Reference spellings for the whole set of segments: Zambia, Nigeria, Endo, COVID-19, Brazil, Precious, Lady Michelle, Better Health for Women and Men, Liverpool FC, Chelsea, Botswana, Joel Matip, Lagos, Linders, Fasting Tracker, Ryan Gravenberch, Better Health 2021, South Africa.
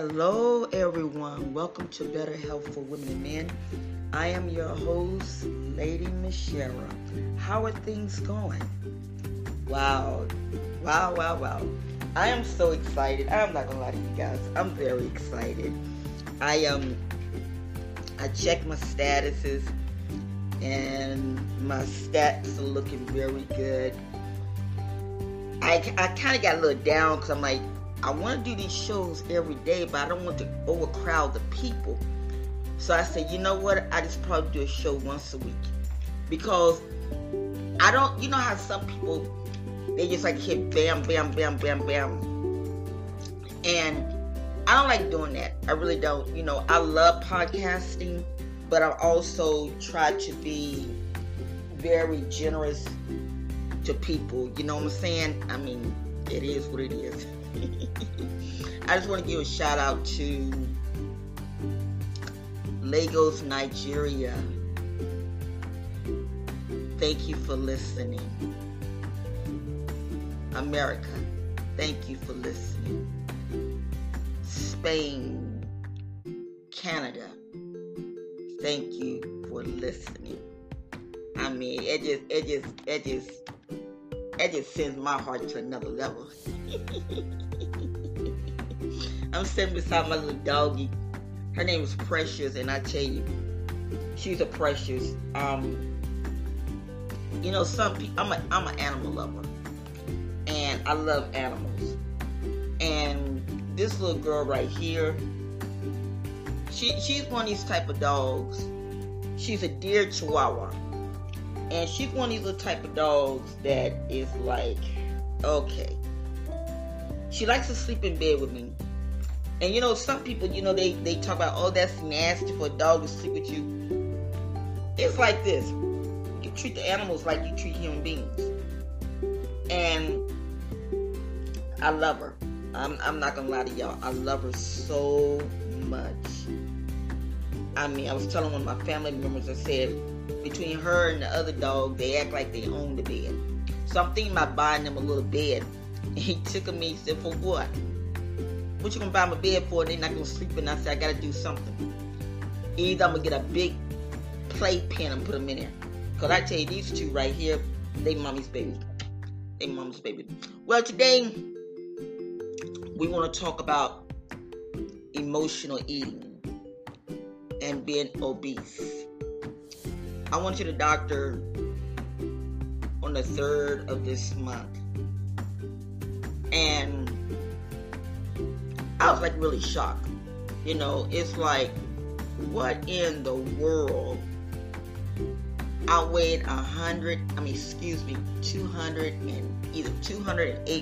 Hello everyone, welcome to Better Health for Women and Men. I am your host, Lady Michelle. How are things going? Wow. I am so excited. I'm not gonna lie to you guys. I'm very excited. I checked my statuses and my stats are looking very good. I kind of got a little down because I'm like, I want to do these shows every day, but I don't want to overcrowd the people. So I said, you know what? I just probably do a show once a week. Because I don't, you know how some people, they just like hit bam, bam, bam, bam, bam. And I don't like doing that. I really don't. You know, I love podcasting, but I also try to be very generous to people. You know what I'm saying? I mean, it is what it is. I just want to give a shout out to Lagos, Nigeria. Thank you for listening. America, thank you for listening. Spain, Canada, thank you for listening. I mean, it just sends my heart to another level. I'm sitting beside my little doggy. Her name is Precious, and I tell you, she's a precious. You know, some people. I'm an animal lover, and I love animals. And this little girl right here, she's one of these type of dogs. She's a deer chihuahua. And she's one of these little type of dogs that is like, okay. She likes to sleep in bed with me. And you know, some people, you know, they talk about, oh, that's nasty for a dog to sleep with you. It's like this. You treat the animals like you treat human beings. And I love her. I'm not going to lie to y'all. I love her so much. I mean, I was telling one of my family members, I said, between her and the other dog, they act like they own the bed. So I'm thinking about buying them a little bed. And he took me and said, for what? What you gonna buy my bed for? They're not gonna sleep in. I said, I gotta do something. Either I'm gonna get a big playpen and put them in there. Cause I tell you, these two right here, they mommy's baby. They mama's baby. Well, today, we wanna talk about emotional eating and being obese. I went to the doctor on the 3rd of this month, and I was like really shocked. You know, it's like, what in the world? I weighed 208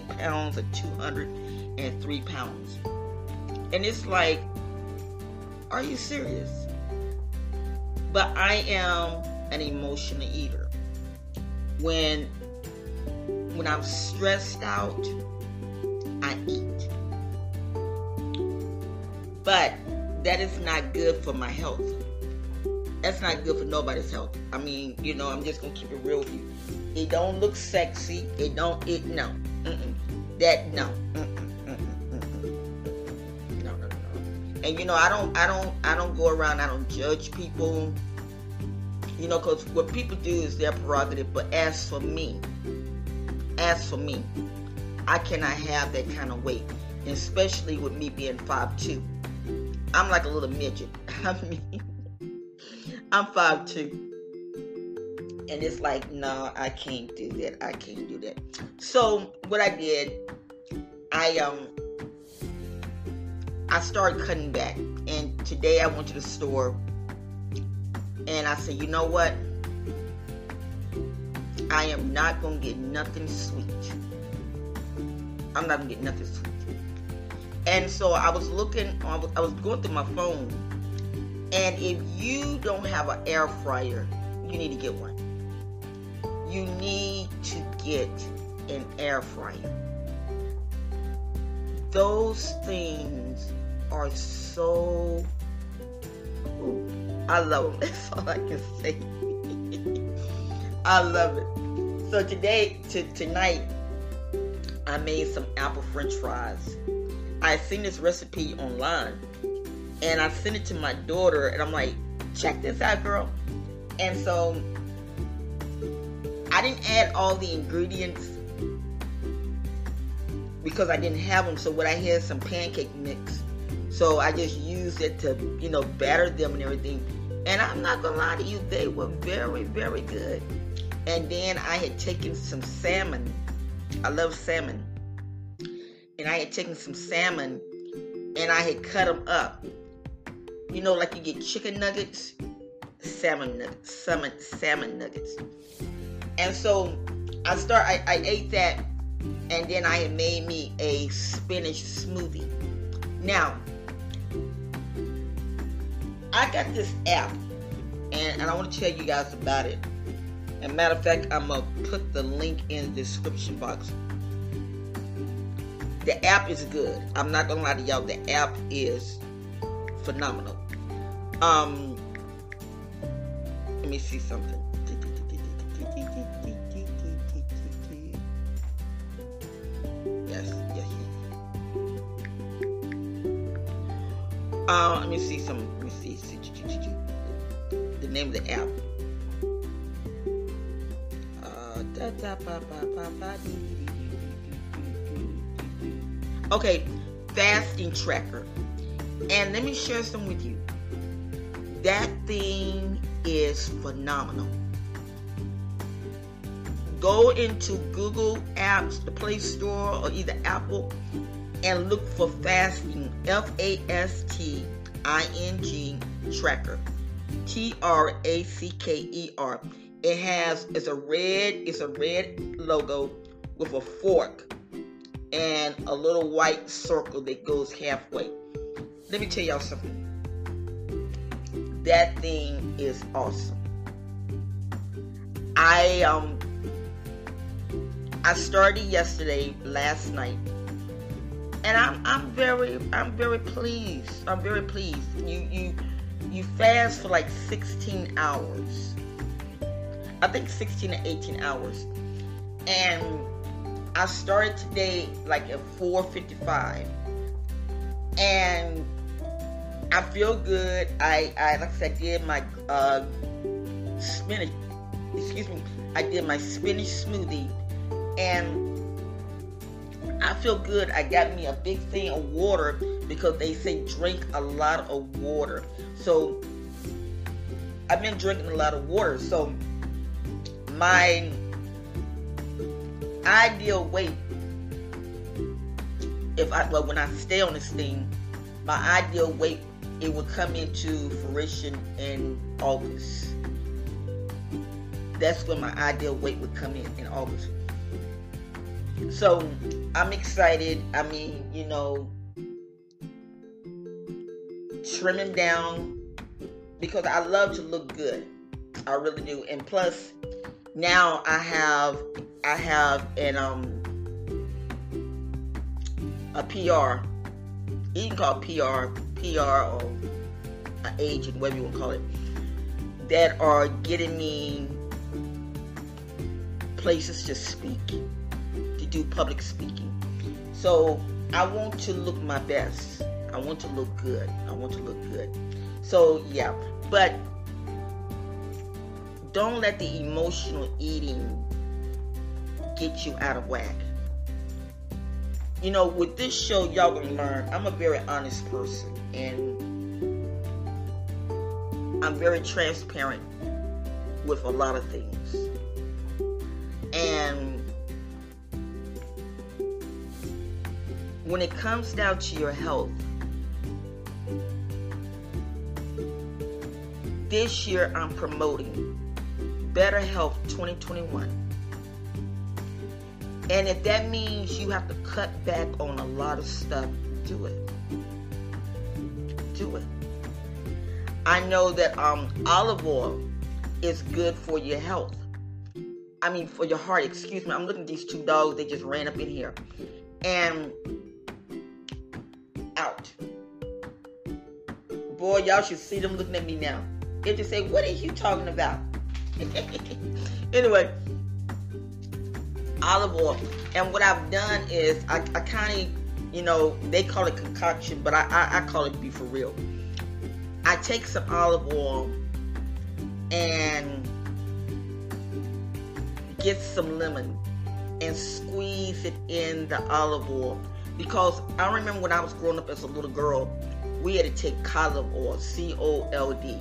pounds or 203 pounds, and it's like, are you serious? But I am an emotional eater. When I'm stressed out, I eat. But that is not good for my health. That's not good for nobody's health. I mean, you know, I'm just gonna keep it real with you. It don't look sexy. No. That no. No. And you know, I don't go around. I don't judge people. You know, because what people do is their prerogative. But as for me, I cannot have that kind of weight. Especially with me being 5'2". I'm like a little midget. I mean, I'm 5'2". And it's like, no, I can't do that. So, what I did, I started cutting back. And today I went to the store. And I said, you know what? I am not going to get nothing sweet. And so I was going through my phone. And if you don't have an air fryer, you need to get one. You need to get an air fryer. Those things are so... Ooh. I love them. That's all I can say. I love it. So tonight, I made some apple french fries. I seen this recipe online, and I sent it to my daughter, and I'm like, check this out, girl. And so I didn't add all the ingredients because I didn't have them. So what I had, some pancake mix. So I just used it to, you know, batter them and everything. And I'm not gonna lie to you, they were very, very good. And then I had taken some salmon. I love salmon. And I had taken some salmon and I had cut them up. You know, like you get chicken nuggets, salmon nuggets. And so I ate that, and then I had made me a spinach smoothie. Now, I got this app, and I want to tell you guys about it. As a matter of fact, I'm going to put the link in the description box. The app is good. I'm not going to lie to y'all. The app is phenomenal. Let me see something. Let me see some. Let me see the name of the app. Okay, fasting tracker. And let me share some with you. That thing is phenomenal. Go into Google Apps, the Play Store, or either Apple, and look for fasting, fasting tracker, tracker. It has, it's a red logo with a fork and a little white circle that goes halfway. Let me tell y'all something. That thing is awesome. I started last night. And I'm very pleased. I'm very pleased. You fast for like 16 hours. I think 16 or 18 hours. And I started today like at 4:55. And I feel good. I like I said, I did my spinach smoothie, and I feel good. I got me a big thing of water because they say drink a lot of water. So I've been drinking a lot of water. So my ideal weight, when I stay on this thing, my ideal weight, it will come into fruition in August. That's when my ideal weight would come in August. So I'm excited. I mean, you know, trimming down because I love to look good. I really do. And plus, now I have an a PR. You can call it PR or an agent, whatever you want to call it. That are getting me places to speak. Do public speaking. So I want to look my best. I want to look good. So yeah, but don't let the emotional eating get you out of whack. You know, with this show, y'all gonna learn I'm a very honest person, and I'm very transparent with a lot of things. And when it comes down to your health, this year I'm promoting Better Health 2021. And if that means you have to cut back on a lot of stuff, do it. I know that olive oil is good for your health. I mean, for your heart. Excuse me. I'm looking at these two dogs. They just ran up in here. And out. Boy, y'all should see them looking at me now. They just say, what are you talking about? Anyway, olive oil. And what I've done is I kind of, you know, they call it concoction, but I call it beef for real. I take some olive oil and get some lemon and squeeze it in the olive oil, because I remember when I was growing up as a little girl, we had to take collard oil, C-O-L-D.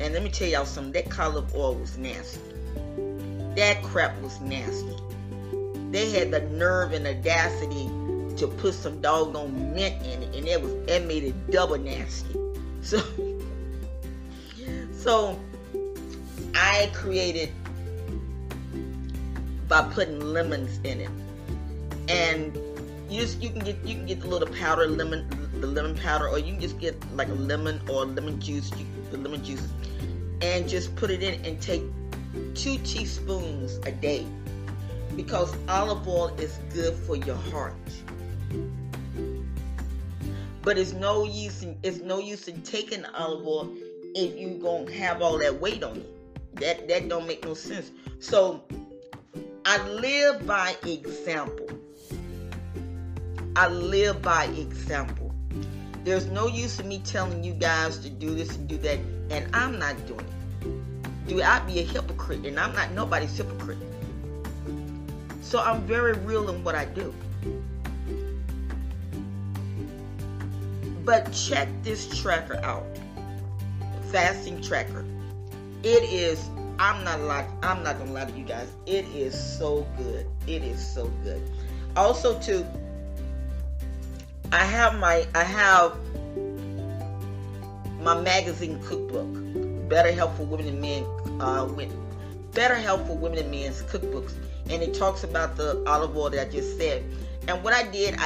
And let me tell y'all something, that collard oil was nasty. That crap was nasty. They had the nerve and audacity to put some doggone mint in it, and that made it double nasty. So I created by putting lemons in it, and you can get the little powder lemon, the lemon powder, or you can just get like a lemon or lemon juice, the lemon juice, and just put it in and take 2 teaspoons a day, because olive oil is good for your heart. But it's no use in taking olive oil if you gonna have all that weight on you. That don't make no sense. So I live by example. I live by example. There's no use in me telling you guys to do this and do that, and I'm not doing it. I'd be a hypocrite, and I'm not nobody's hypocrite. So I'm very real in what I do. But check this tracker out. Fasting tracker. I'm not gonna lie to you guys. It is so good. It is so good. Also too, I have my magazine cookbook, Better Health for Women and Men, Better Health for Women and Men's cookbooks, and it talks about the olive oil that I just said. And what I did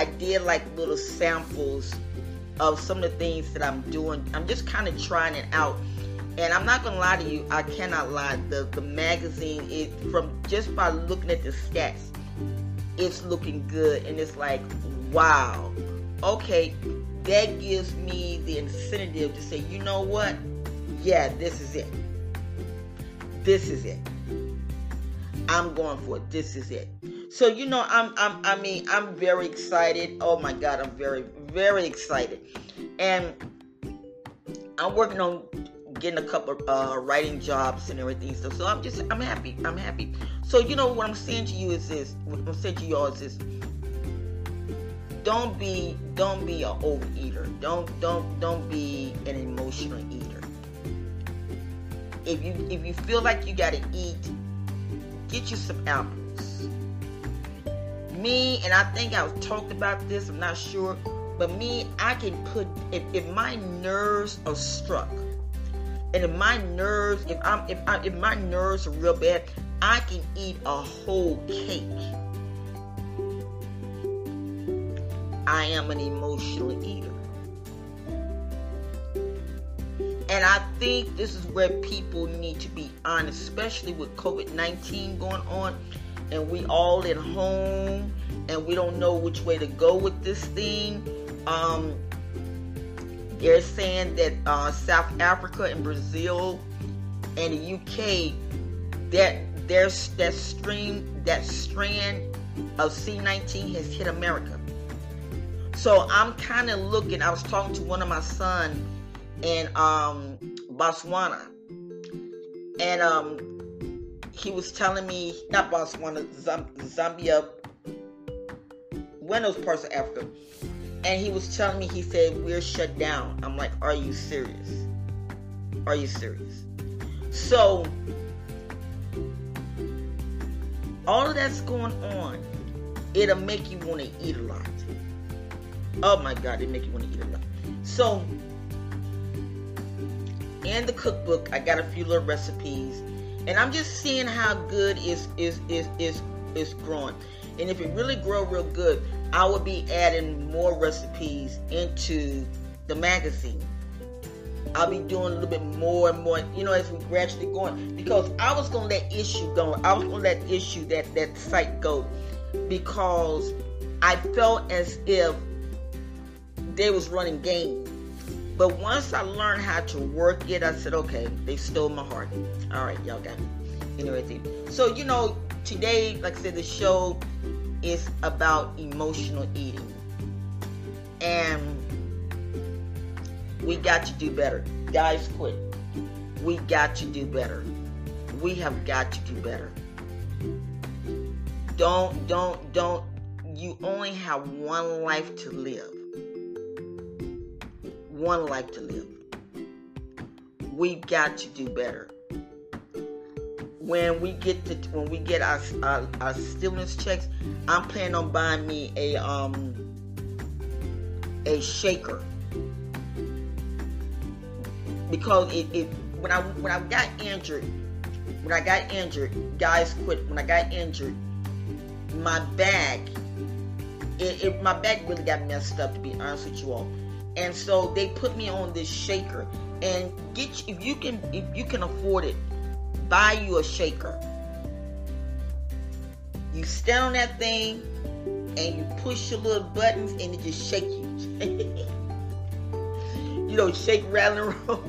like little samples of some of the things that I'm doing. I'm just kind of trying it out. And I'm not gonna lie to you, I cannot lie. The magazine, it from just by looking at the stats, it's looking good, and it's like, wow, okay, that gives me the incentive to say, you know what? Yeah, this is it. This is it. I'm going for it. This is it. So you know, I'm very excited. Oh my God, I'm very, very excited. And I'm working on getting a couple of writing jobs and everything. So I'm happy. So you know what I'm saying to you is this. What I'm saying to y'all is this. Don't be an overeater. Don't be an emotional eater. If you feel like you gotta eat, get you some apples. Me, and I think I've talked about this, I'm not sure, but me, I can put, if my nerves are struck, and if my nerves are real bad, I can eat a whole cake. I am an emotional eater. And I think this is where people need to be honest, especially with COVID-19 going on, and we all at home, and we don't know which way to go with this thing. They're saying that South Africa and Brazil and the UK, that there's that strand of C-19 has hit America. So I'm kind of looking. I was talking to one of my sons in Botswana, and he was telling me, not Botswana, Zambia, one of those parts of Africa, and he was telling me, he said, we're shut down. I'm like, are you serious? So all of that's going on, it'll make you want to eat a lot. Oh my God, it'll make you want to eat a lot. So in the cookbook, I got a few little recipes, and I'm just seeing how good is growing. And if it really grow real good, I will be adding more recipes into the magazine. I'll be doing a little bit more and more, you know, as we gradually go on. Because I was gonna let issue go. I was gonna let issue that site go, because I felt as if they was running games. But once I learned how to work it, I said, okay, they stole my heart. All right, y'all got me. Anyway, so, you know, today, like I said, the show is about emotional eating. and we got to do better. Guys, quit. We got to do better. We have got to do better. Don't. You only have one life to live. One life to live. We've got to do better. When we get our stimulus checks, I'm planning on buying me a shaker. Because when I got injured, guys quit. When I got injured, my back really got messed up, to be honest with you all. And so they put me on this shaker. And if you can afford it, buy you a shaker. You stand on that thing and you push your little buttons and it just shake you. You know, shake, rattle, and roll.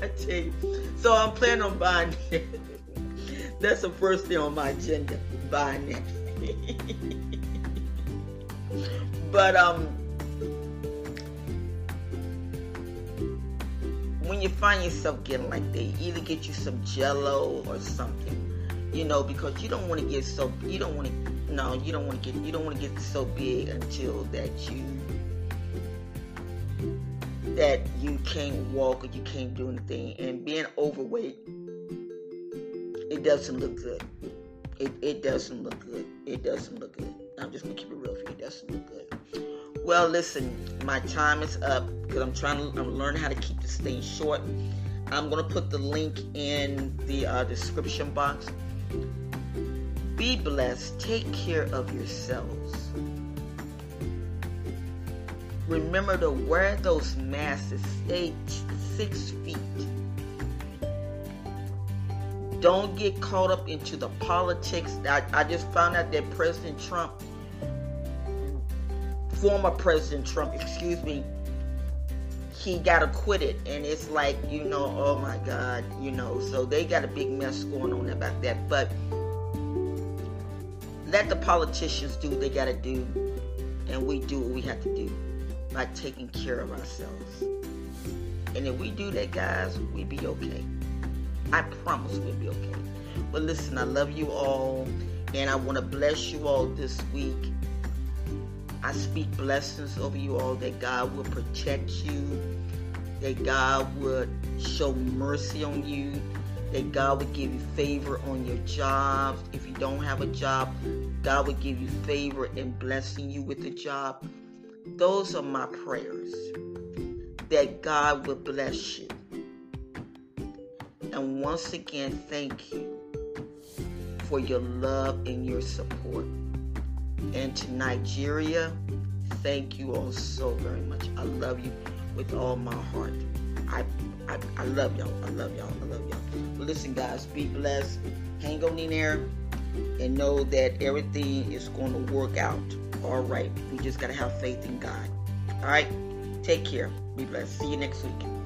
I tell you. So I'm planning on buying it. That's the first thing on my agenda, buying it. But when you find yourself getting like that, either get you some Jello or something, you know, because you don't want to get so big until that you can't walk or you can't do anything. And being overweight, it doesn't look good. It doesn't look good. I'm just gonna keep it real for you. It doesn't look good. Well, listen, my time is up because I'm learning how to keep this thing short. I'm going to put the link in the description box. Be blessed. Take care of yourselves. Remember to wear those masks. Stay 6 feet. Don't get caught up into the politics. I just found out that Former President Trump, he got acquitted, and it's like, you know, oh my God, you know, so they got a big mess going on about that. But let the politicians do what they got to do, and we do what we have to do by taking care of ourselves. And if we do that, guys, we'll be okay. I promise we'll be okay. But listen, I love you all, and I want to bless you all this week. I speak blessings over you all, that God will protect you, that God would show mercy on you, that God would give you favor on your jobs. If you don't have a job, God would give you favor and blessing you with a job. Those are my prayers, that God will bless you. And once again, thank you for your love and your support. And to Nigeria, thank you all so very much. I love you with all my heart. I love y'all. I love y'all. But listen, guys, be blessed. Hang on in there and know that everything is going to work out all right. We just got to have faith in God. All right? Take care. Be blessed. See you next week.